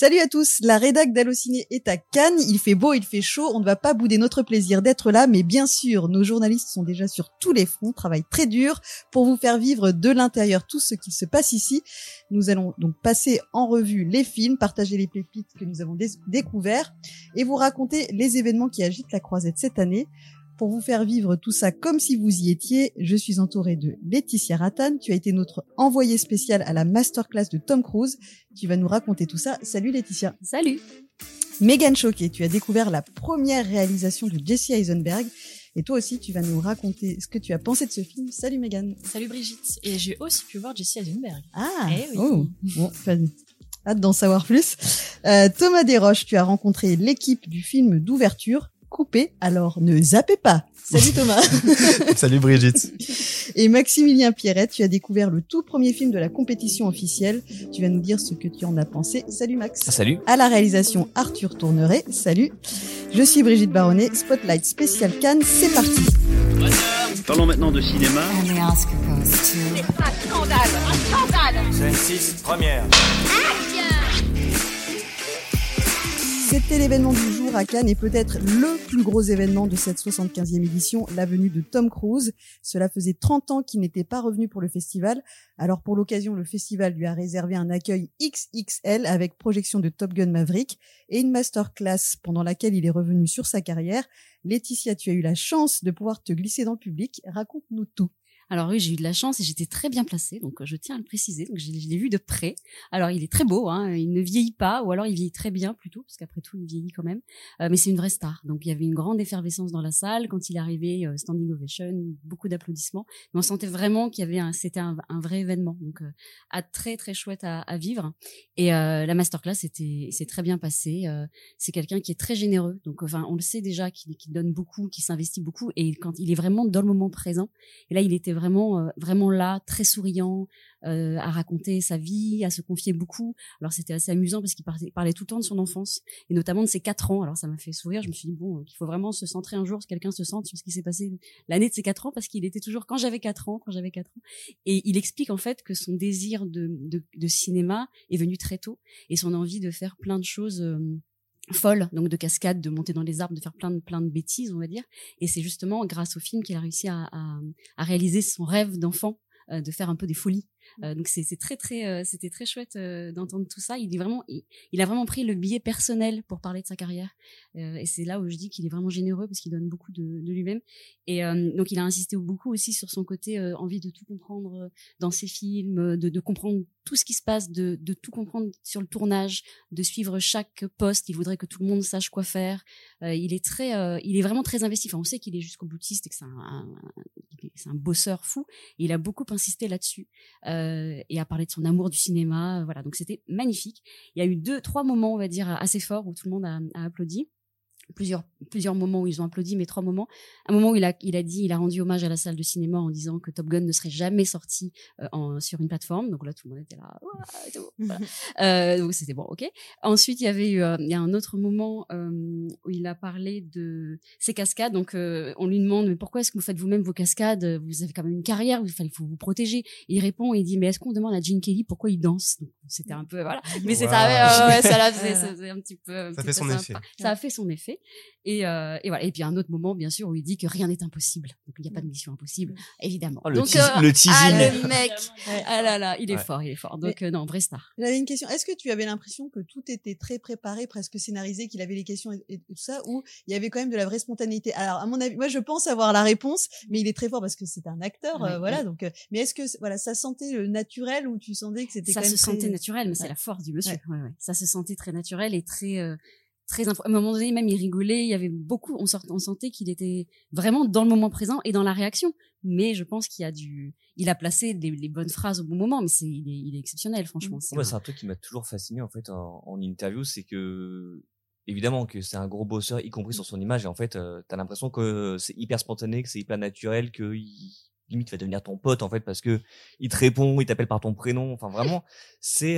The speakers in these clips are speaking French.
Salut à tous, la rédac d'Allociné est à Cannes, il fait beau, il fait chaud, on ne va pas bouder notre plaisir d'être là, mais bien sûr, nos journalistes sont déjà sur tous les fronts, travaillent très dur pour vous faire vivre de l'intérieur tout ce qui se passe ici. Nous allons donc passer en revue les films, partager les pépites que nous avons découvertes et vous raconter les événements qui agitent la Croisette cette année. Pour vous faire vivre tout ça comme si vous y étiez, je suis entourée de Laetitia Ratane. Tu as été notre envoyée spéciale à la Masterclass de Tom Cruise. Tu vas nous raconter tout ça. Salut Laetitia. Salut. Megan Choquet, tu as découvert la première réalisation de Jesse Eisenberg. Et toi aussi, tu vas nous raconter ce que tu as pensé de ce film. Salut Megan. Salut Brigitte. Et j'ai aussi pu voir Jesse Eisenberg. Ah, eh oui. Oh. Bon, vas-y. Hâte d'en savoir plus. Thomas Desroches, tu as rencontré l'équipe du film d'ouverture Coupez, alors ne zappez pas. Salut Thomas. Salut Brigitte. Et Maximilien Pierrette, tu as découvert le tout premier film de la compétition officielle. Tu vas nous dire ce que tu en as pensé. Salut Max. Ah, salut. À la réalisation Arthur Tourneret. Salut. Je suis Brigitte Baronnet, Spotlight spécial Cannes, c'est parti. Parlons maintenant de cinéma. C'est un scandale, un scandale. C'est une six première. C'était l'événement du jour à Cannes et peut-être le plus gros événement de cette 75e édition, la venue de Tom Cruise. Cela faisait 30 ans qu'il n'était pas revenu pour le festival. Alors pour l'occasion, le festival lui a réservé un accueil XXL avec projection de Top Gun Maverick et une masterclass pendant laquelle il est revenu sur sa carrière. Laetitia, tu as eu la chance de pouvoir te glisser dans le public. Raconte-nous tout. Alors oui, j'ai eu de la chance et j'étais très bien placée, donc je tiens à le préciser. Donc je l'ai vu de près. Alors il est très beau, hein, il ne vieillit pas, ou alors il vieillit très bien plutôt, parce qu'après tout il vieillit quand même. Mais c'est une vraie star, donc il y avait une grande effervescence dans la salle quand il est arrivé, standing ovation, beaucoup d'applaudissements. Mais on sentait vraiment qu'il y avait, c'était un vrai événement, donc à très très chouette à vivre. Et la masterclass s'est très bien passée. C'est quelqu'un qui est très généreux, donc enfin on le sait déjà qu'il donne beaucoup, qu'il s'investit beaucoup, et quand il est vraiment dans le moment présent. Et là il était vraiment là, très souriant, à raconter sa vie, à se confier beaucoup. Alors c'était assez amusant parce qu'il parlait tout le temps de son enfance et notamment de ses 4 ans. Alors ça m'a fait sourire, je me suis dit bon, il faut vraiment se centrer un jour, si quelqu'un se centre sur ce qui s'est passé l'année de ses 4 ans, parce qu'il était toujours quand j'avais 4 ans. Et il explique en fait que son désir de cinéma est venu très tôt et son envie de faire plein de choses folle, donc de cascade, de monter dans les arbres, de faire plein de bêtises, on va dire. Et c'est justement grâce au film qu'il a réussi à réaliser son rêve d'enfant, de faire un peu des folies. Donc c'est très très c'était très chouette d'entendre tout ça. Il a vraiment pris le biais personnel pour parler de sa carrière et c'est là où je dis qu'il est vraiment généreux parce qu'il donne beaucoup de lui-même. Et donc il a insisté beaucoup aussi sur son côté envie de tout comprendre dans ses films, de comprendre tout ce qui se passe, de tout comprendre sur le tournage, de suivre chaque poste. Il voudrait que tout le monde sache quoi faire. Il est vraiment très investi. Enfin, on sait qu'il est jusqu'au boutiste et que c'est un bosseur fou. Et il a beaucoup insisté là-dessus. Et à parler de son amour du cinéma, voilà. Donc c'était magnifique. Il y a eu 2-3 moments, on va dire, assez forts où tout le monde a applaudi. Plusieurs moments où ils ont applaudi, mais 3 moments. Un moment où il a rendu hommage à la salle de cinéma en disant que Top Gun ne serait jamais sorti sur une plateforme. Donc là, tout le monde était là. Voilà. Donc c'était bon, ok. Ensuite, il y a un autre moment où il a parlé de ses cascades. Donc on lui demande, mais pourquoi est-ce que vous faites vous-même vos cascades? Vous avez quand même une carrière, il faut vous protéger. Et il répond, il dit, mais est-ce qu'on demande à Gene Kelly pourquoi il danse? Donc, c'était un peu, voilà. Mais wow. Ça faisait un petit peu. Ça a fait son effet. Et voilà. Et puis un autre moment, bien sûr, où il dit que rien n'est impossible. Donc il n'y a pas de mission impossible, évidemment. Oh, le teasing. Ah, le mec. Ah là là, il est fort. Donc non, vrai star. J'avais une question. Est-ce que tu avais l'impression que tout était très préparé, presque scénarisé, qu'il avait les questions et tout ça, ou il y avait quand même de la vraie spontanéité? Alors à mon avis, moi je pense avoir la réponse, mais il est très fort parce que c'est un acteur, voilà. Donc, mais est-ce que ça sentait le naturel ou tu sentais que c'était sentait naturel, mais c'est la force du monsieur. Ouais. Ça se sentait très naturel et très à un moment donné même il rigolait, il y avait beaucoup, on sentait qu'il était vraiment dans le moment présent et dans la réaction. Mais je pense il a placé les bonnes phrases au bon moment, mais il est exceptionnel franchement. C'est un truc qui m'a toujours fasciné en fait en interview, c'est que évidemment que c'est un gros bosseur, y compris sur son image, et en fait t'as l'impression que c'est hyper spontané, que c'est hyper naturel, que limite va devenir ton pote en fait parce que il te répond, il t'appelle par ton prénom, enfin vraiment c'est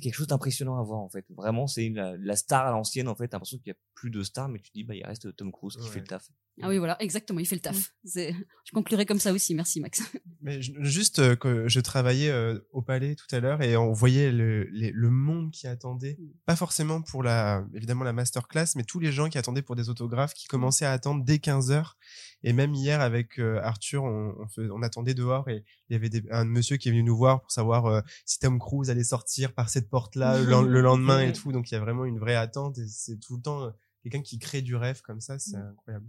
quelque chose d'impressionnant à voir en fait. Vraiment c'est la star à l'ancienne en fait, t'as l'impression qu'il y a plus de stars mais tu te dis bah il reste Tom Cruise qui fait le taf. Ah oui, voilà, exactement, il fait le taf. Je conclurai comme ça aussi, merci Max. Mais juste que je travaillais au Palais tout à l'heure et on voyait le monde qui attendait, pas forcément pour évidemment la masterclass, mais tous les gens qui attendaient pour des autographes, qui commençaient à attendre dès 15h. Et même hier avec Arthur, on attendait dehors et il y avait un monsieur qui est venu nous voir pour savoir si Tom Cruise allait sortir par cette porte-là le lendemain et tout. Donc il y a vraiment une vraie attente et c'est tout le temps quelqu'un qui crée du rêve comme ça, c'est incroyable.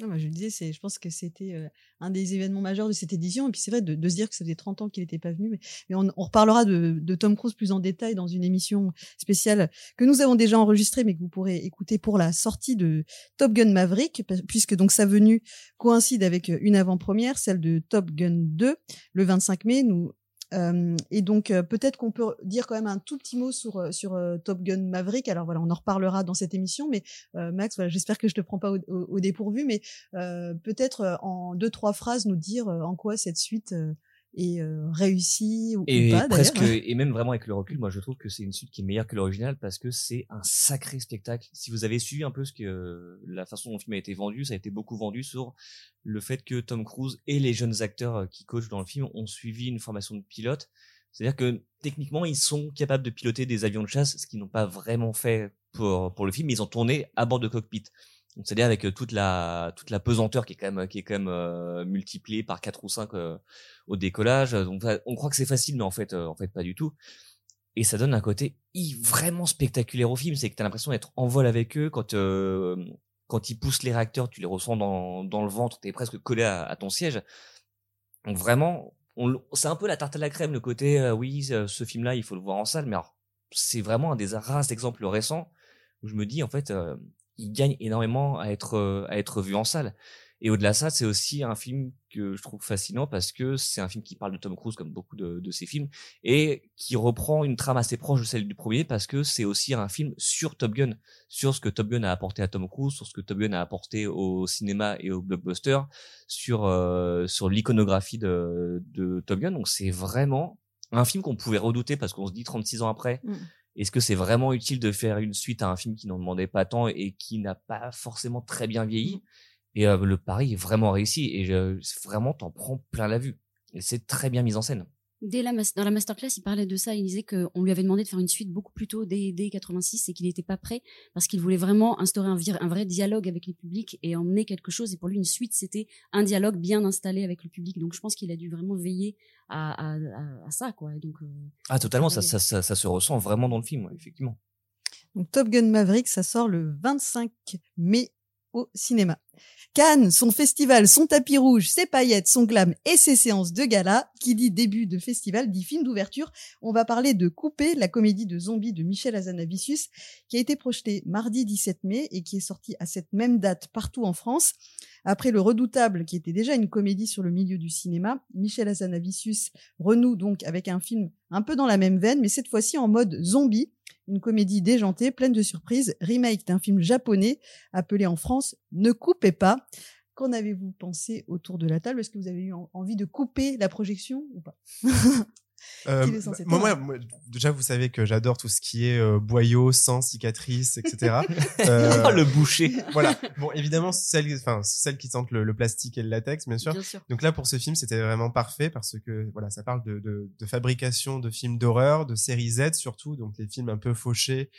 Non, bah je le disais, je pense que c'était un des événements majeurs de cette édition. Et puis c'est vrai de se dire que ça faisait 30 ans qu'il n'était pas venu. Mais on reparlera de Tom Cruise plus en détail dans une émission spéciale que nous avons déjà enregistrée, mais que vous pourrez écouter pour la sortie de Top Gun Maverick, puisque donc sa venue coïncide avec une avant-première, celle de Top Gun 2, le 25 mai. Et donc peut-être qu'on peut dire quand même un tout petit mot sur Top Gun Maverick. Alors voilà, on en reparlera dans cette émission, mais Max, voilà, j'espère que je te prends pas au dépourvu, mais peut-être en 2-3 phrases nous dire en quoi cette suite est réussie ou pas. Presque, et même vraiment avec le recul, moi je trouve que c'est une suite qui est meilleure que l'original parce que c'est un sacré spectacle. Si vous avez suivi un peu la façon dont le film a été vendu, ça a été beaucoup vendu sur le fait que Tom Cruise et les jeunes acteurs qui coachent dans le film ont suivi une formation de pilote. C'est-à-dire que techniquement, ils sont capables de piloter des avions de chasse, ce qu'ils n'ont pas vraiment fait pour le film, mais ils ont tourné à bord de cockpit. Donc, c'est-à-dire avec toute la pesanteur qui est quand même multipliée par 4 ou 5 au décollage. Donc on croit que c'est facile, mais en fait pas du tout. Et ça donne un côté vraiment spectaculaire au film, c'est que t'as l'impression d'être en vol avec eux quand ils poussent les réacteurs, tu les ressens dans le ventre, t'es presque collé à ton siège. Donc vraiment, c'est un peu la tarte à la crème, le côté ce film-là, il faut le voir en salle, mais alors, c'est vraiment un des rares exemples récents où je me dis en fait il gagne énormément à être vu en salle. Et au-delà de ça, c'est aussi un film que je trouve fascinant parce que c'est un film qui parle de Tom Cruise comme beaucoup de ses films et qui reprend une trame assez proche de celle du premier parce que c'est aussi un film sur Top Gun, sur ce que Top Gun a apporté à Tom Cruise, sur ce que Top Gun a apporté au cinéma et au blockbuster, sur l'iconographie de Top Gun. Donc c'est vraiment un film qu'on pouvait redouter parce qu'on se dit 36 ans après, est-ce que c'est vraiment utile de faire une suite à un film qui n'en demandait pas tant et qui n'a pas forcément très bien vieilli? Et le pari est vraiment réussi et vraiment t'en prends plein la vue. Et c'est très bien mis en scène. Dans la masterclass, il parlait de ça. Il disait qu'on lui avait demandé de faire une suite beaucoup plus tôt, dès 86, et qu'il n'était pas prêt parce qu'il voulait vraiment instaurer un vrai dialogue avec le public et emmener quelque chose. Et pour lui, une suite, c'était un dialogue bien installé avec le public. Donc, je pense qu'il a dû vraiment veiller à ça, quoi. Et donc, totalement. Ça se ressent vraiment dans le film, ouais, effectivement. Donc, Top Gun Maverick, ça sort le 25 mai au cinéma. Cannes, son festival, son tapis rouge, ses paillettes, son glam et ses séances de gala. Qui dit début de festival, dit film d'ouverture. On va parler de Coupez, la comédie de zombies de Michel Hazanavicius, qui a été projetée mardi 17 mai et qui est sortie à cette même date partout en France. Après Le Redoutable, qui était déjà une comédie sur le milieu du cinéma, Michel Hazanavicius renoue donc avec un film un peu dans la même veine, mais cette fois-ci en mode zombie. Une comédie déjantée, pleine de surprises, remake d'un film japonais appelé en France « Ne coupez pas ». Qu'en avez-vous pensé autour de la table? Est-ce que vous avez eu envie de couper la projection ou pas? Moi, déjà, vous savez que j'adore tout ce qui est boyau, sang, cicatrices, etc. Le boucher. Voilà. Bon, évidemment, celles qui sentent le plastique et le latex, bien sûr. Donc là, pour ce film, c'était vraiment parfait parce que voilà, ça parle de fabrication de films d'horreur, de série Z surtout, donc les films un peu fauchés,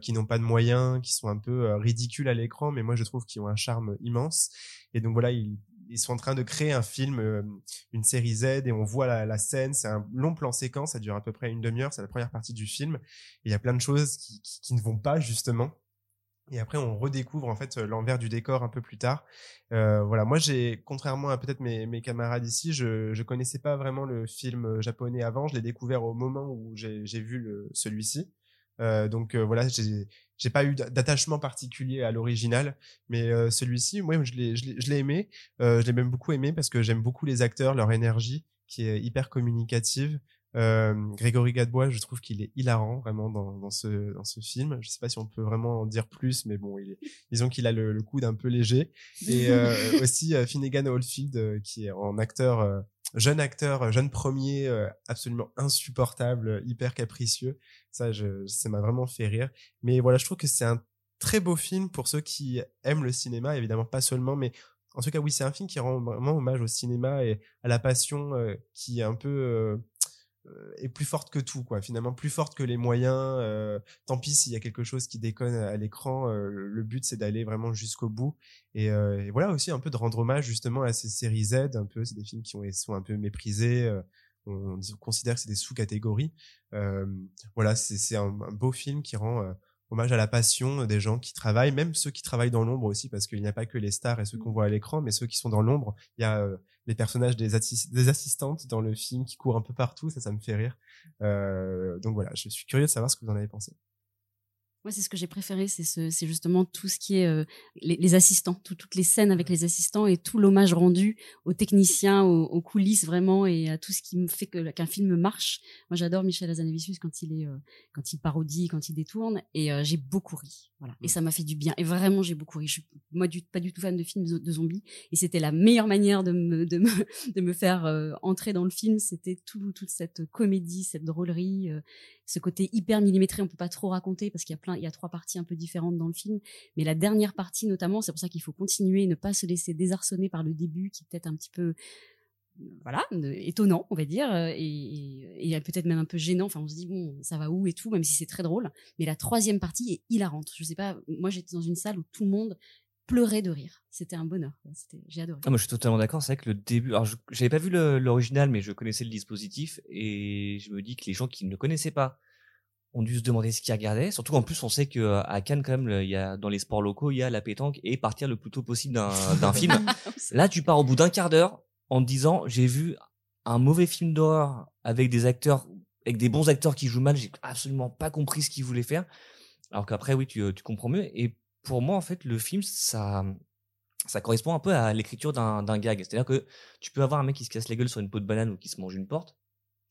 qui n'ont pas de moyens, qui sont un peu ridicules à l'écran, mais moi je trouve qu'ils ont un charme immense. Et donc voilà, ils sont en train de créer un film, une série Z, et on voit la scène, c'est un long plan séquence, ça dure à peu près une demi-heure, c'est la première partie du film, et il y a plein de choses qui ne vont pas, justement. Et après, on redécouvre en fait l'envers du décor un peu plus tard. Voilà, moi, contrairement à peut-être mes camarades ici, je connaissais pas vraiment le film japonais avant, je l'ai découvert au moment où j'ai vu celui-ci. Voilà, j'ai pas eu d'attachement particulier à l'original, mais celui-ci, moi, je l'ai aimé. Je l'ai même beaucoup aimé parce que j'aime beaucoup les acteurs, leur énergie qui est hyper communicative. Grégory Gadebois, je trouve qu'il est hilarant vraiment dans ce film. Je sais pas si on peut vraiment en dire plus, mais bon, disons qu'il a le coude un peu léger. Et aussi Finnegan Oldfield qui est en acteur. Jeune premier, absolument insupportable, hyper capricieux. Ça, ça m'a vraiment fait rire. Mais voilà, je trouve que c'est un très beau film pour ceux qui aiment le cinéma, évidemment pas seulement, mais En tout cas, oui, c'est un film qui rend vraiment hommage au cinéma et à la passion qui est un peu... est plus forte que tout, quoi. Finalement, plus forte que les moyens. Tant pis s'il y a quelque chose qui déconne à l'écran. Le but, c'est d'aller vraiment jusqu'au bout. Et voilà, aussi un peu de rendre hommage justement à ces séries Z. Un peu, c'est des films qui sont un peu méprisés. On considère que c'est des sous-catégories. Voilà, c'est un beau film qui rend hommage à la passion des gens qui travaillent, même ceux qui travaillent dans l'ombre aussi, parce qu'il n'y a pas que les stars et ceux qu'on voit à l'écran, mais ceux qui sont dans l'ombre. Il y a les personnages des assistantes dans le film qui courent un peu partout, ça me fait rire. Donc voilà, je suis curieux de savoir ce que vous en avez pensé. Moi, c'est ce que j'ai préféré, c'est justement tout ce qui est les assistants, toutes les scènes avec les assistants et tout l'hommage rendu aux techniciens, aux coulisses vraiment et à tout ce qui fait qu'un film marche. Moi, j'adore Michel Hazanavicius quand il parodie, quand il détourne et j'ai beaucoup ri. Voilà. Et ça m'a fait du bien. Et vraiment, j'ai beaucoup ri. Je suis moi pas du tout fan de films de zombies et c'était la meilleure manière de me faire entrer dans le film. C'était toute cette comédie, cette drôlerie, ce côté hyper millimétré. On peut pas trop raconter parce qu'il y a il y a trois parties un peu différentes dans le film, mais la dernière partie notamment, c'est pour ça qu'il faut continuer, ne pas se laisser désarçonner par le début qui est peut-être un petit peu voilà, étonnant, on va dire, et peut-être même un peu gênant. Enfin, on se dit, bon, ça va où et tout, même si c'est très drôle. Mais la troisième partie est hilarante. Je sais pas, moi j'étais dans une salle où tout le monde pleurait de rire. C'était un bonheur. J'ai adoré. Ah, moi, je suis totalement d'accord. C'est vrai que le début... Alors, j'avais pas vu l'original, mais je connaissais le dispositif, et je me dis que les gens qui ne le connaissaient pas on dû se demander ce qu'ils regardaient. Surtout, en plus, on sait que à Cannes, quand même, il y a, dans les sports locaux, il y a la pétanque et partir le plus tôt possible d'un film. Là, tu pars au bout d'un quart d'heure en te disant, j'ai vu un mauvais film d'horreur avec des bons acteurs qui jouent mal, j'ai absolument pas compris ce qu'ils voulaient faire. Alors qu'après, oui, tu comprends mieux. Et pour moi, en fait, le film, ça correspond un peu à l'écriture d'un gag. C'est-à-dire que tu peux avoir un mec qui se casse la gueule sur une peau de banane ou qui se mange une porte,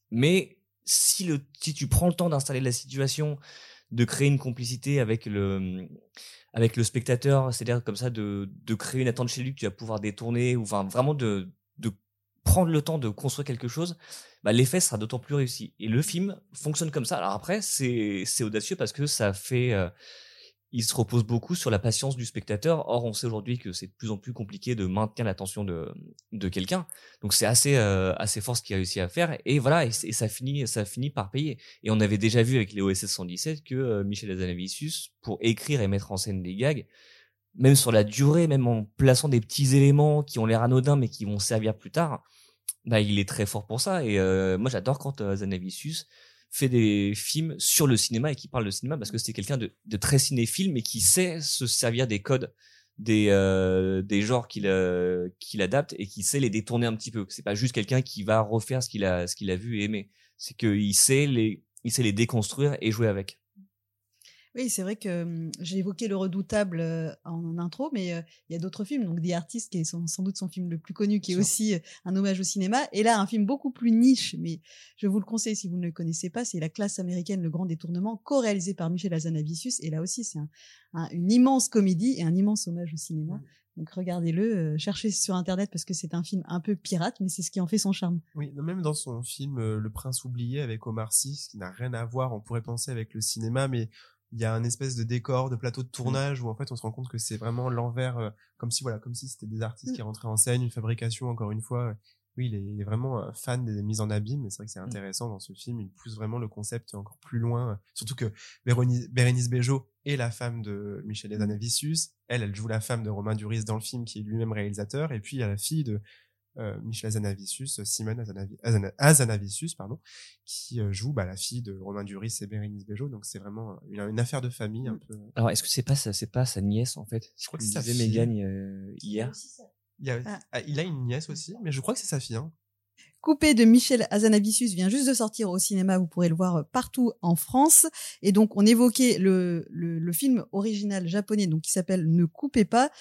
mais si tu prends le temps d'installer la situation, de créer une complicité avec le spectateur, c'est-à-dire comme ça de créer une attente chez lui que tu vas pouvoir détourner, ou enfin vraiment de prendre le temps de construire quelque chose, bah l'effet sera d'autant plus réussi. Et le film fonctionne comme ça. Alors après, c'est audacieux parce que ça fait il se repose beaucoup sur la patience du spectateur. Or, on sait aujourd'hui que c'est de plus en plus compliqué de maintenir l'attention de quelqu'un. Donc, c'est assez fort ce qu'il a réussi à faire. Et voilà, et ça finit par payer. Et on avait déjà vu avec les OSS 117 que Michel Hazanavicius, pour écrire et mettre en scène des gags, même sur la durée, même en plaçant des petits éléments qui ont l'air anodins mais qui vont servir plus tard, bah, il est très fort pour ça. Et moi, j'adore quand Hazanavicius fait des films sur le cinéma et qui parle de cinéma, parce que c'est quelqu'un de très cinéphile mais qui sait se servir des codes des genres qu'il adapte et qui sait les détourner un petit peu. C'est pas juste quelqu'un qui va refaire ce qu'il a vu et aimé. C'est que il sait les déconstruire et jouer avec. Oui, c'est vrai que j'ai évoqué Le Redoutable en intro, mais il y a d'autres films, donc The Artist, qui est sans doute son film le plus connu, qui est aussi un hommage au cinéma. Et là, un film beaucoup plus niche, mais je vous le conseille si vous ne le connaissez pas, c'est La Classe américaine, le grand détournement, co-réalisé par Michel Hazanavicius. Et là aussi, c'est une immense comédie et un immense hommage au cinéma. Ouais. Donc regardez-le, cherchez sur internet parce que c'est un film un peu pirate, mais c'est ce qui en fait son charme. Oui, même dans son film Le Prince oublié avec Omar Sy, ce qui n'a rien à voir, on pourrait penser avec le cinéma, mais il y a un espèce de décor, de plateau de tournage où en fait on se rend compte que c'est vraiment l'envers, comme si c'était des artistes qui rentraient en scène, une fabrication encore une fois. Oui, il est vraiment fan des mises en abîme, et c'est vrai que c'est intéressant dans ce film, il pousse vraiment le concept encore plus loin, surtout que Bérénice Bejo est la femme de Michel Hazanavicius, elle joue la femme de Romain Duris dans le film qui est lui-même réalisateur, et puis il y a la fille de Michel Hazanavicius, Semaine Hazanavicius, qui joue la fille de Romain Duris et Bérénice Bejo, donc c'est vraiment une affaire de famille un peu. Alors est-ce que c'est pas sa nièce en fait? Je crois que c'est sa fille. Megan hier. Il a une nièce aussi, mais je crois que c'est sa fille. Hein. Coupez de Michel Hazanavicius vient juste de sortir au cinéma, vous pourrez le voir partout en France. Et donc, on évoquait le film original japonais donc qui s'appelle « Ne coupez pas ».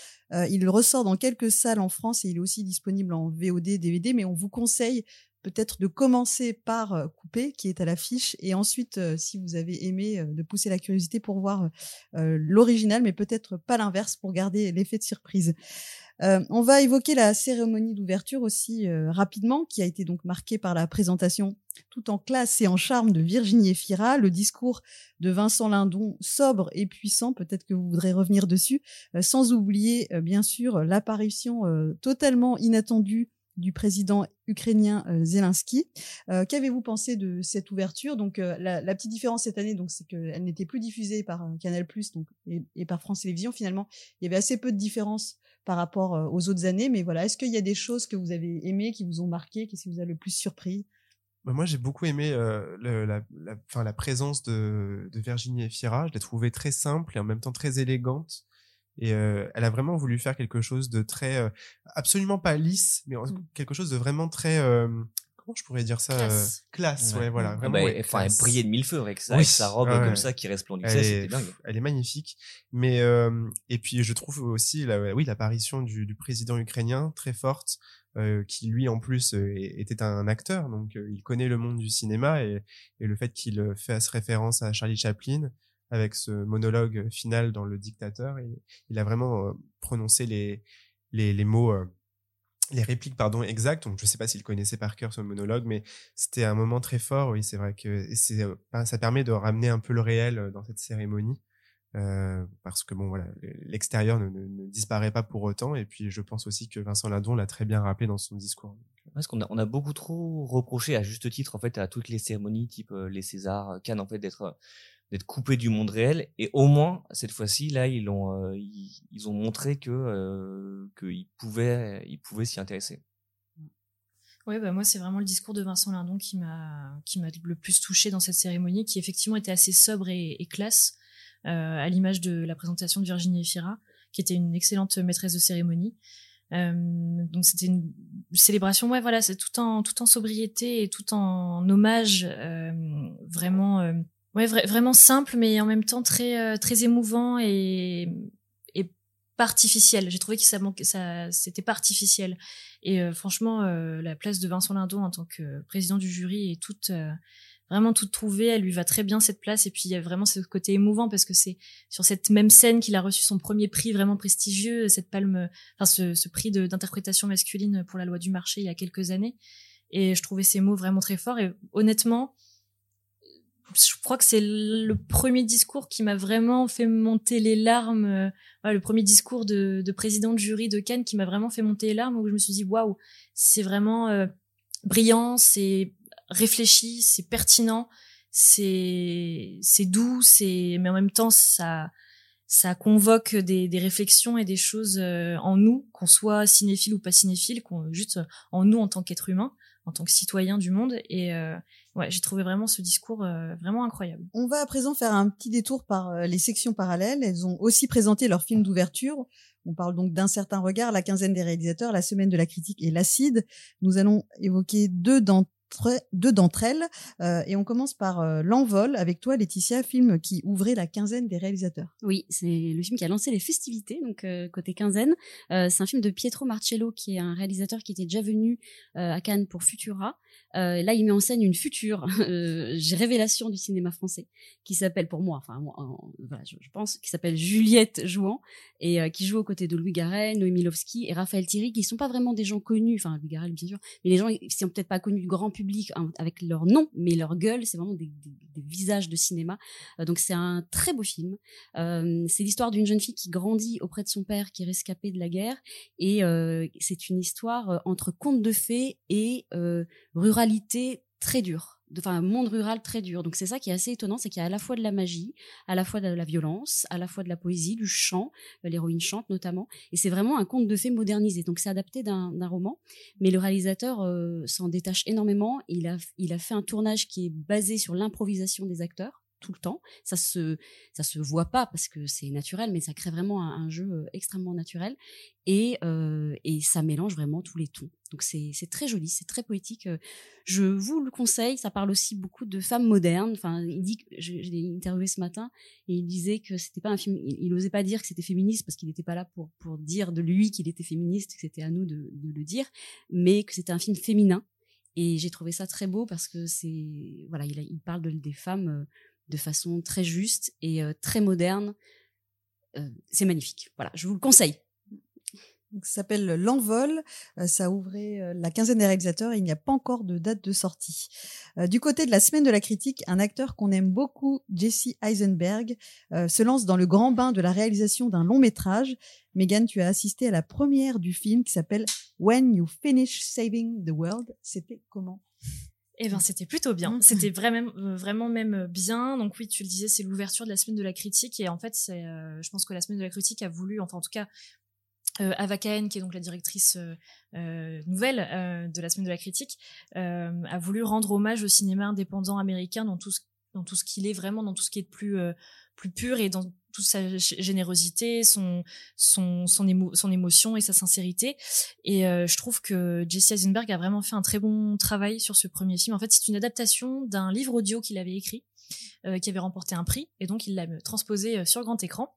Il ressort dans quelques salles en France et il est aussi disponible en VOD, DVD, mais on vous conseille peut-être de commencer par Coupez, qui est à l'affiche, et ensuite, si vous avez aimé, de pousser la curiosité pour voir l'original, mais peut-être pas l'inverse pour garder l'effet de surprise. On va évoquer la cérémonie d'ouverture aussi rapidement, qui a été donc marquée par la présentation tout en classe et en charme de Virginie Efira, le discours de Vincent Lindon sobre et puissant, peut-être que vous voudrez revenir dessus, sans oublier bien sûr l'apparition totalement inattendue du président ukrainien Zelensky. Qu'avez-vous pensé de cette ouverture? Donc la petite différence cette année, donc, c'est qu'elle n'était plus diffusée par Canal+, donc, et par France Télévisions. Finalement, il y avait assez peu de différences par rapport aux autres années, mais voilà, est-ce qu'il y a des choses que vous avez aimées, qui vous ont marquées, qu'est-ce qui vous a le plus surpris? Moi, j'ai beaucoup aimé la présence de Virginie Efira. Je l'ai trouvée très simple et en même temps très élégante. Et elle a vraiment voulu faire quelque chose de très absolument pas lisse, mais quelque chose de vraiment très comment je pourrais dire ça, classe. Ouais, voilà, vraiment. Elle brillait de mille feux avec ça, oui, avec sa robe comme ça qui resplendissait. C'était dingue. Elle est magnifique. Mais et puis je trouve aussi l'apparition du président ukrainien très forte, qui lui en plus était un acteur, donc il connaît le monde du cinéma, et le fait qu'il fasse référence à Charlie Chaplin avec ce monologue final dans Le Dictateur, il a vraiment prononcé les mots. Les répliques, pardon, exactes. Donc, je ne sais pas s'il connaissait par cœur ce monologue, mais c'était un moment très fort. Oui, c'est vrai que ça permet de ramener un peu le réel dans cette cérémonie, parce que bon, voilà, l'extérieur ne disparaît pas pour autant. Et puis, je pense aussi que Vincent Lindon l'a très bien rappelé dans son discours. Parce qu'on a beaucoup trop reproché, à juste titre, en fait, à toutes les cérémonies type les Césars, Cannes, en fait, d'être coupé du monde réel, et au moins cette fois-ci là ils ont montré qu'ils pouvaient s'y intéresser. Ouais, bah moi c'est vraiment le discours de Vincent Lindon qui m'a le plus touchée dans cette cérémonie, qui effectivement était assez sobre et classe, à l'image de la présentation de Virginie Efira, qui était une excellente maîtresse de cérémonie. Donc c'était une célébration, ouais, voilà, c'est tout en sobriété et tout en hommage, vraiment. Ouais, vraiment simple, mais en même temps très très émouvant et pas artificiel. J'ai trouvé que c'était pas artificiel. Et franchement, la place de Vincent Lindon en tant que président du jury est vraiment toute trouvée. Elle lui va très bien, cette place. Et puis il y a vraiment ce côté émouvant, parce que c'est sur cette même scène qu'il a reçu son premier prix vraiment prestigieux, cette palme, enfin ce prix d'interprétation masculine pour La Loi du Marché il y a quelques années. Et je trouvais ces mots vraiment très forts. Et honnêtement, je crois que c'est le premier discours qui m'a vraiment fait monter les larmes. Le premier discours de président de jury de Cannes qui m'a vraiment fait monter les larmes, où je me suis dit waouh, c'est vraiment brillant, c'est réfléchi, c'est pertinent, c'est doux, mais en même temps ça convoque des réflexions et des choses en nous, qu'on soit cinéphile ou pas cinéphile, juste en nous en tant qu'être humain, en tant que citoyen du monde. Et ouais, j'ai trouvé vraiment ce discours vraiment incroyable. On va à présent faire un petit détour par les sections parallèles. Elles ont aussi présenté leur film d'ouverture. On parle donc d'Un certain regard, La quinzaine des réalisateurs, La semaine de la critique et L'Acide. Nous allons évoquer deux d'entre elles. Et on commence par L'Envol, avec toi Laetitia, film qui ouvrait la quinzaine des réalisateurs. Oui, c'est le film qui a lancé les festivités, donc côté quinzaine. C'est un film de Pietro Marcello, qui est un réalisateur qui était déjà venu à Cannes pour Futura. Là, il met en scène une future révélation du cinéma français, qui s'appelle, pour moi, je pense, qui s'appelle Juliette Jouan, et qui joue aux côtés de Louis Garrel, Noémie Lovsky et Raphaël Thierry, qui sont pas vraiment des gens connus, enfin Louis Garrel bien sûr, mais les gens qui sont peut-être pas connus du grand public, hein, avec leur nom, mais leur gueule, c'est vraiment des visages de cinéma. Donc c'est un très beau film. C'est l'histoire d'une jeune fille qui grandit auprès de son père qui est rescapé de la guerre, et c'est une histoire entre conte de fées et ruralité très dure, un monde rural très dur. Donc c'est ça qui est assez étonnant, c'est qu'il y a à la fois de la magie, à la fois de la violence, à la fois de la poésie, du chant, l'héroïne chante notamment, et c'est vraiment un conte de fées modernisé. Donc c'est adapté d'un roman, mais le réalisateur s'en détache énormément. Il a fait un tournage qui est basé sur l'improvisation des acteurs tout le temps. Ça se voit pas parce que c'est naturel, mais ça crée vraiment un jeu extrêmement naturel, et ça mélange vraiment tous les tons. Donc c'est très joli, c'est très poétique. Je vous le conseille. Ça parle aussi beaucoup de femmes modernes. Enfin, il dit, je l'ai interviewé ce matin, et il disait que c'était pas un film. Il osait pas dire que c'était féministe parce qu'il n'était pas là pour dire de lui qu'il était féministe, que c'était à nous de le dire, mais que c'était un film féminin. Et j'ai trouvé ça très beau parce que c'est, voilà, il parle des femmes de façon très juste et très moderne. C'est magnifique. Voilà, je vous le conseille. Donc, ça s'appelle L'Envol. Ça ouvrait la quinzaine des réalisateurs et il n'y a pas encore de date de sortie. Du côté de la Semaine de la Critique, un acteur qu'on aime beaucoup, Jesse Eisenberg, se lance dans le grand bain de la réalisation d'un long métrage. Megan, tu as assisté à la première du film qui s'appelle When You Finish Saving the World. C'était comment ? Eh ben, c'était plutôt bien. C'était vraiment bien. Donc oui, tu le disais, c'est l'ouverture de la Semaine de la Critique. Et en fait, je pense que la Semaine de la Critique a voulu, enfin en tout cas, Ava Kahen, qui est donc la directrice nouvelle de la Semaine de la Critique, a voulu rendre hommage au cinéma indépendant américain dans tout ce qu'il est vraiment, dans tout ce qui est de plus pur et dans toute sa générosité, son émotion et sa sincérité. Et je trouve que Jesse Eisenberg a vraiment fait un très bon travail sur ce premier film. En fait, c'est une adaptation d'un livre audio qu'il avait écrit, qui avait remporté un prix, et donc il l'a transposé sur grand écran,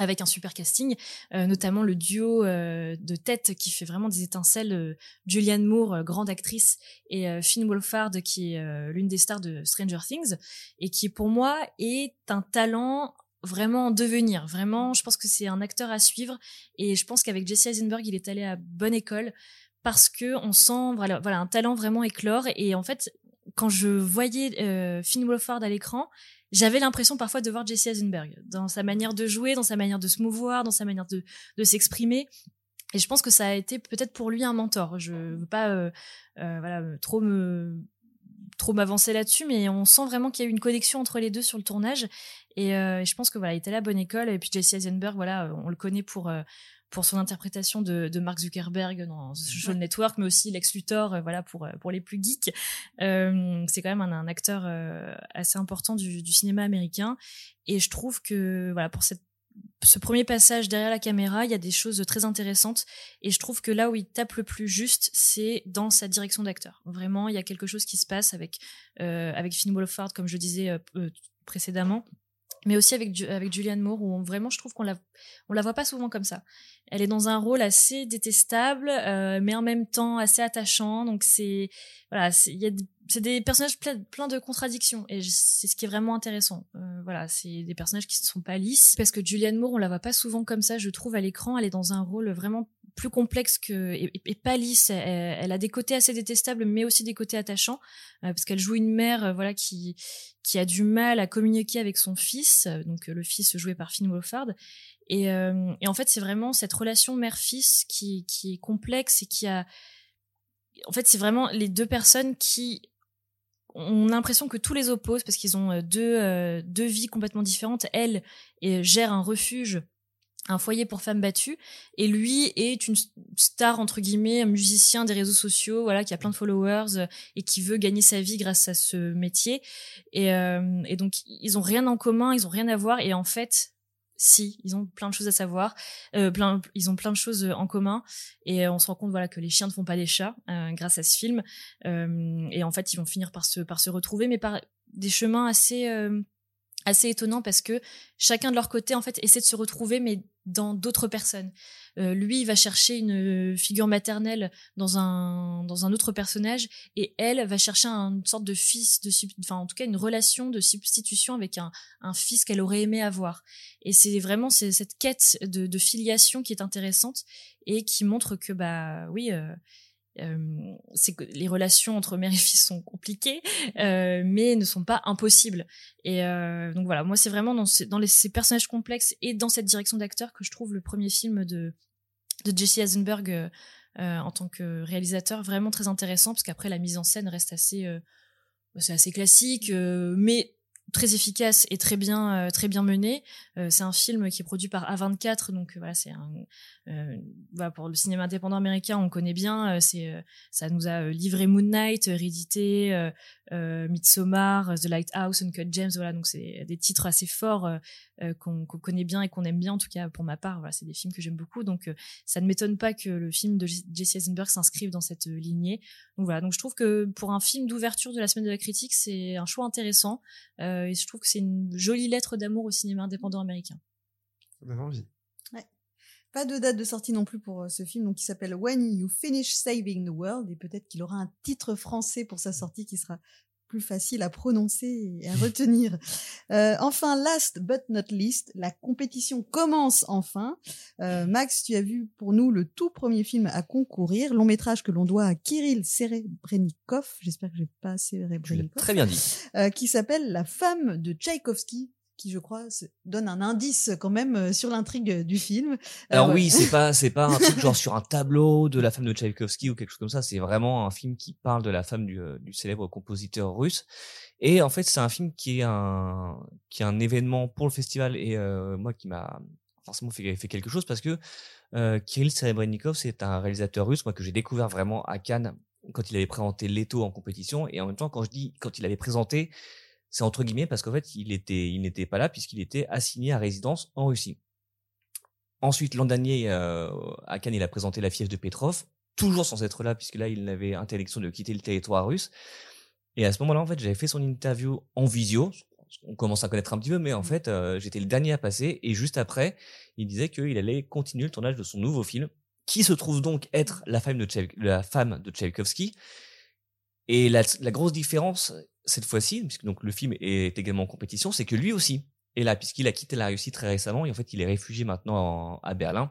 avec un super casting, notamment le duo de tête qui fait vraiment des étincelles, Julianne Moore, grande actrice, et Finn Wolfhard, qui est l'une des stars de Stranger Things, et qui, pour moi, est un talent vraiment en devenir. Vraiment, je pense que c'est un acteur à suivre, et je pense qu'avec Jesse Eisenberg, il est allé à bonne école, parce qu'on sent voilà, un talent vraiment éclore, et en fait, quand je voyais Finn Wolfhard à l'écran, j'avais l'impression parfois de voir Jesse Eisenberg dans sa manière de jouer, dans sa manière de se mouvoir, dans sa manière de s'exprimer. Et je pense que ça a été peut-être pour lui un mentor. Je veux pas trop m'avancer là-dessus, mais on sent vraiment qu'il y a eu une connexion entre les deux sur le tournage. Et je pense que voilà, il était à la bonne école. Et puis Jesse Eisenberg, voilà, on le connaît pour son interprétation de Mark Zuckerberg dans Social Network, mais aussi Lex Luthor, voilà, pour les plus geeks. C'est quand même un acteur assez important du cinéma américain. Et je trouve que voilà, pour ce premier passage derrière la caméra, il y a des choses très intéressantes. Et je trouve que là où il tape le plus juste, c'est dans sa direction d'acteur. Vraiment, il y a quelque chose qui se passe avec Finn Wolfhard, comme je disais précédemment, mais aussi avec Julianne Moore, où vraiment je trouve qu'on la voit pas souvent comme ça. Elle est dans un rôle assez détestable, mais en même temps assez attachant. Donc c'est des personnages plein de contradictions, et c'est ce qui est vraiment intéressant. Voilà, c'est des personnages qui ne sont pas lisses, parce que Julianne Moore, on la voit pas souvent comme ça, je trouve, à l'écran. Elle est dans un rôle vraiment plus complexe et pas lisse. Elle a des côtés assez détestables, mais aussi des côtés attachants, parce qu'elle joue une mère voilà, qui a du mal à communiquer avec son fils, donc le fils joué par Finn Wolfhard. Et en fait, c'est vraiment cette relation mère-fils qui est complexe, et qui a... En fait, c'est vraiment les deux personnes qui... On a l'impression que tous les opposent, parce qu'ils ont deux vies complètement différentes. Elle gère un refuge, un foyer pour femmes battues, et lui est une star, entre guillemets, un musicien des réseaux sociaux, voilà, qui a plein de followers, et qui veut gagner sa vie grâce à ce métier. Et donc, ils n'ont rien en commun, ils n'ont rien à voir, et en fait... Si, ils ont plein de choses à savoir, ils ont plein de choses en commun, et on se rend compte voilà que les chiens ne font pas des chats grâce à ce film, et en fait ils vont finir par se retrouver, mais par des chemins assez étonnants, parce que chacun de leur côté en fait essaie de se retrouver, mais dans d'autres personnes. Lui, il va chercher une figure maternelle dans un autre personnage, et elle va chercher une sorte de fils, en tout cas une relation de substitution avec un fils qu'elle aurait aimé avoir. Et c'est vraiment cette quête de filiation qui est intéressante, et qui montre que bah oui, c'est que les relations entre mère et fils sont compliquées, mais ne sont pas impossibles. Et donc voilà, moi c'est vraiment dans ces personnages complexes et dans cette direction d'acteur que je trouve le premier film de Jesse Eisenberg en tant que réalisateur vraiment très intéressant, parce qu'après la mise en scène reste assez classique, mais très efficace et très bien mené. C'est un film qui est produit par A24, donc voilà, c'est voilà, pour le cinéma indépendant américain, on connaît bien. Ça nous a livré Moon Knight, Hérédité, Midsommar, The Lighthouse, Uncut Gems, voilà, donc c'est des titres assez forts qu'on connaît bien et qu'on aime bien, en tout cas pour ma part. Voilà, c'est des films que j'aime beaucoup, donc ça ne m'étonne pas que le film de Jesse Eisenberg s'inscrive dans cette lignée. Donc voilà, donc je trouve que pour un film d'ouverture de la Semaine de la Critique, c'est un choix intéressant. Et je trouve que c'est une jolie lettre d'amour au cinéma indépendant américain. Ça donne envie. Ouais. Pas de date de sortie non plus pour ce film, donc qui s'appelle When You Finish Saving the World, et peut-être qu'il aura un titre français pour sa sortie qui sera plus facile à prononcer et à retenir. Enfin, last but not least, la compétition commence enfin. Max, tu as vu pour nous le tout premier film à concourir, long métrage que l'on doit à Kirill Serebrennikov, j'espère que j'ai pas assez Serebrennikov. Très bien dit. Qui s'appelle La Femme de Tchaïkovski, qui, je crois, donne un indice quand même sur l'intrigue du film. Alors oui, c'est pas un truc genre sur un tableau de la femme de Tchaïkovski ou quelque chose comme ça. C'est vraiment un film qui parle de la femme du célèbre compositeur russe. Et en fait, c'est un film qui est un événement pour le festival et moi qui m'a forcément fait quelque chose parce que Kirill Serebrennikov, c'est un réalisateur russe moi que j'ai découvert vraiment à Cannes quand il avait présenté Leto en compétition, et en même temps quand il avait présenté, c'est entre guillemets parce qu'en fait, il n'était pas là puisqu'il était assigné à résidence en Russie. Ensuite, l'an dernier, à Cannes, il a présenté La Fièvre de Petrov, toujours sans être là puisque là, il avait interdiction de quitter le territoire russe. Et à ce moment-là, en fait, j'avais fait son interview en visio. On commence à connaître un petit peu, mais en fait, j'étais le dernier à passer. Et juste après, il disait qu'il allait continuer le tournage de son nouveau film, qui se trouve donc être La Femme de Tchaïkovski. Et la grosse différence, cette fois-ci, puisque donc le film est également en compétition, c'est que lui aussi est là, puisqu'il a quitté la Russie très récemment, et en fait, il est réfugié maintenant à Berlin.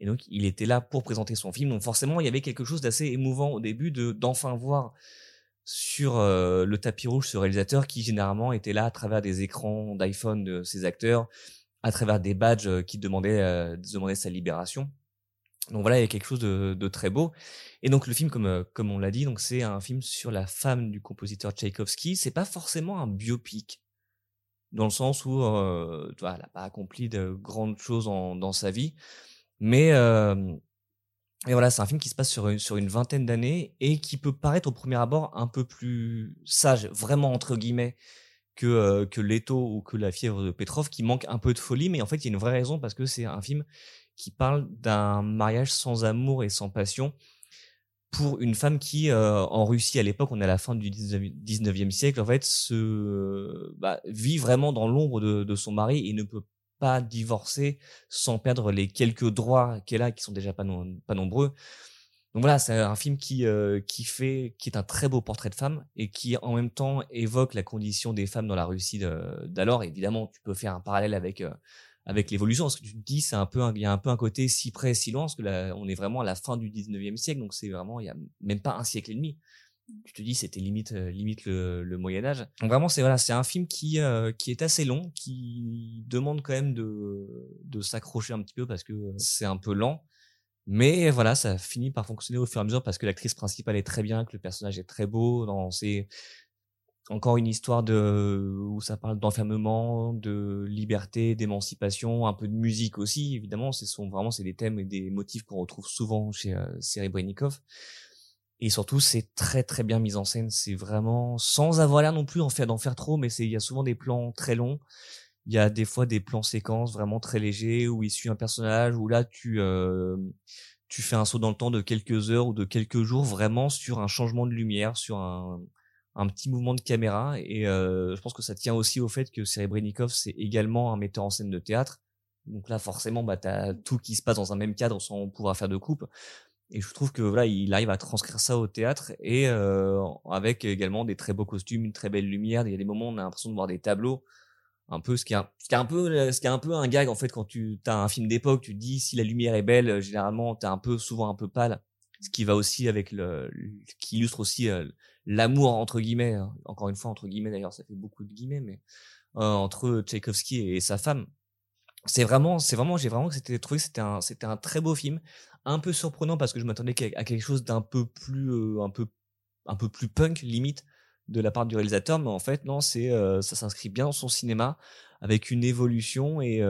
Et donc, il était là pour présenter son film. Donc forcément, il y avait quelque chose d'assez émouvant au début d'enfin voir sur le tapis rouge ce réalisateur qui, généralement, était là à travers des écrans d'iPhone de ses acteurs, à travers des badges qui demandaient sa libération. Donc voilà, il y a quelque chose de très beau. Et donc le film, comme on l'a dit, donc c'est un film sur la femme du compositeur Tchaïkovski. C'est pas forcément un biopic, dans le sens où elle n'a pas accompli de grandes choses dans sa vie. Mais et voilà, c'est un film qui se passe sur une vingtaine d'années et qui peut paraître au premier abord un peu plus sage, vraiment entre guillemets, que Leto ou que La Fièvre de Petrov, qui manque un peu de folie. Mais en fait, il y a une vraie raison, parce que c'est un film qui parle d'un mariage sans amour et sans passion pour une femme qui, en Russie à l'époque, on est à la fin du 19e siècle, en fait, vit vraiment dans l'ombre de son mari et ne peut pas divorcer sans perdre les quelques droits qu'elle a, qui sont déjà pas nombreux. Donc voilà, c'est un film qui est un très beau portrait de femme et qui en même temps évoque la condition des femmes dans la Russie d'alors. Évidemment, tu peux faire un parallèle avec l'évolution, parce que tu te dis, il y a un peu un côté si près, si loin, parce que là, on est vraiment à la fin du 19e siècle, donc c'est vraiment, il n'y a même pas un siècle et demi. Tu te dis, c'était limite le Moyen-Âge. Donc vraiment, c'est un film qui est assez long, qui demande quand même de s'accrocher un petit peu, parce que c'est un peu lent. Mais voilà, ça finit par fonctionner au fur et à mesure, parce que l'actrice principale est très bien, que le personnage est très beau, c'est encore une histoire où ça parle d'enfermement, de liberté, d'émancipation, un peu de musique aussi, évidemment. C'est des thèmes et des motifs qu'on retrouve souvent chez Serebrennikov. Et surtout, c'est très, très bien mis en scène. C'est vraiment, sans avoir l'air non plus d'en faire trop, mais il y a souvent des plans très longs. Il y a des fois des plans séquences vraiment très légers où il suit un personnage, où là, tu fais un saut dans le temps de quelques heures ou de quelques jours, vraiment sur un changement de lumière, sur un petit mouvement de caméra, et je pense que ça tient aussi au fait que Serebrennikov, c'est également un metteur en scène de théâtre. Donc là, forcément, t'as tout qui se passe dans un même cadre sans pouvoir faire de coupe. Et je trouve que voilà, il arrive à transcrire ça au théâtre, et avec également des très beaux costumes, une très belle lumière. Il y a des moments où on a l'impression de voir des tableaux, un peu ce qui est un peu un gag en fait quand tu as un film d'époque. Tu te dis, si la lumière est belle, généralement t'es souvent un peu pâle, ce qui va aussi avec qui illustre aussi l'amour entre guillemets, hein. Encore une fois entre guillemets, d'ailleurs ça fait beaucoup de guillemets, mais entre Tchaïkovski et sa femme, c'était un très beau film, un peu surprenant parce que je m'attendais à quelque chose d'un peu plus un peu plus punk limite de la part du réalisateur, mais en fait non, ça s'inscrit bien dans son cinéma avec une évolution, et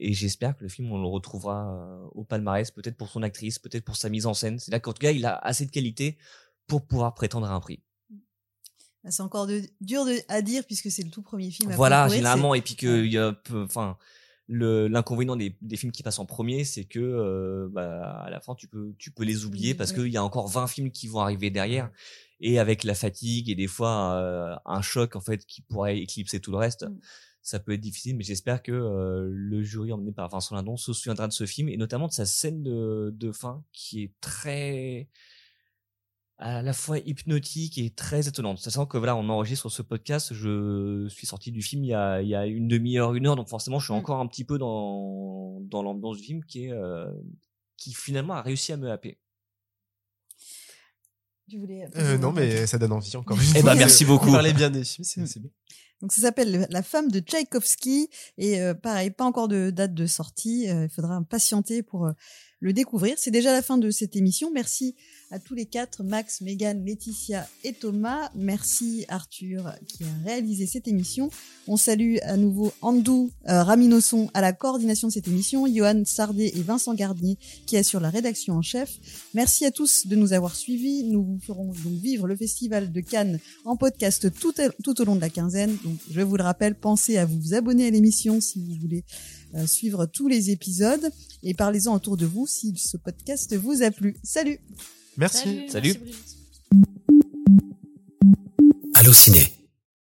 j'espère que le film, on le retrouvera au palmarès, peut-être pour son actrice, peut-être pour sa mise en scène. C'est là qu'en tout cas, il a assez de qualité pour pouvoir prétendre à un prix. C'est encore dur à dire puisque c'est le tout premier film. Voilà, généralement, et puis que l'inconvénient des films qui passent en premier, c'est que à la fin, tu peux les oublier parce qu'il y a encore 20 films qui vont arriver derrière. Et avec la fatigue et des fois un choc en fait qui pourrait éclipser tout le reste, ça peut être difficile, mais j'espère que le jury emmené par Vincent Lindon se souviendra de ce film, et notamment de sa scène de fin qui est très à la fois hypnotique et très étonnante. Ça sent que voilà, on enregistre ce podcast, je suis sorti du film il y a une demi-heure, une heure, donc forcément je suis encore un petit peu dans l'ambiance du film qui est qui finalement a réussi à me happer. Je voulais... non, mais ça donne envie encore. Eh ben, merci beaucoup. Vous parlez bien des films, c'est bien. Donc, ça s'appelle La Femme de Tchaïkovski. Et pareil, pas encore de date de sortie. Il faudra patienter pour le découvrir. C'est déjà la fin de cette émission. Merci à tous les quatre, Max, Megan, Laetitia et Thomas. Merci Arthur qui a réalisé cette émission. On salue à nouveau Andou Raminosson à la coordination de cette émission, Johan Sardet et Vincent Garnier qui assurent la rédaction en chef. Merci à tous de nous avoir suivis. Nous vous ferons donc vivre le Festival de Cannes en podcast tout au long de la quinzaine. Donc, je vous le rappelle, pensez à vous abonner à l'émission si vous voulez suivre tous les épisodes et parlez-en autour de vous si ce podcast vous a plu. Salut. Merci. Salut. Allô Ciné.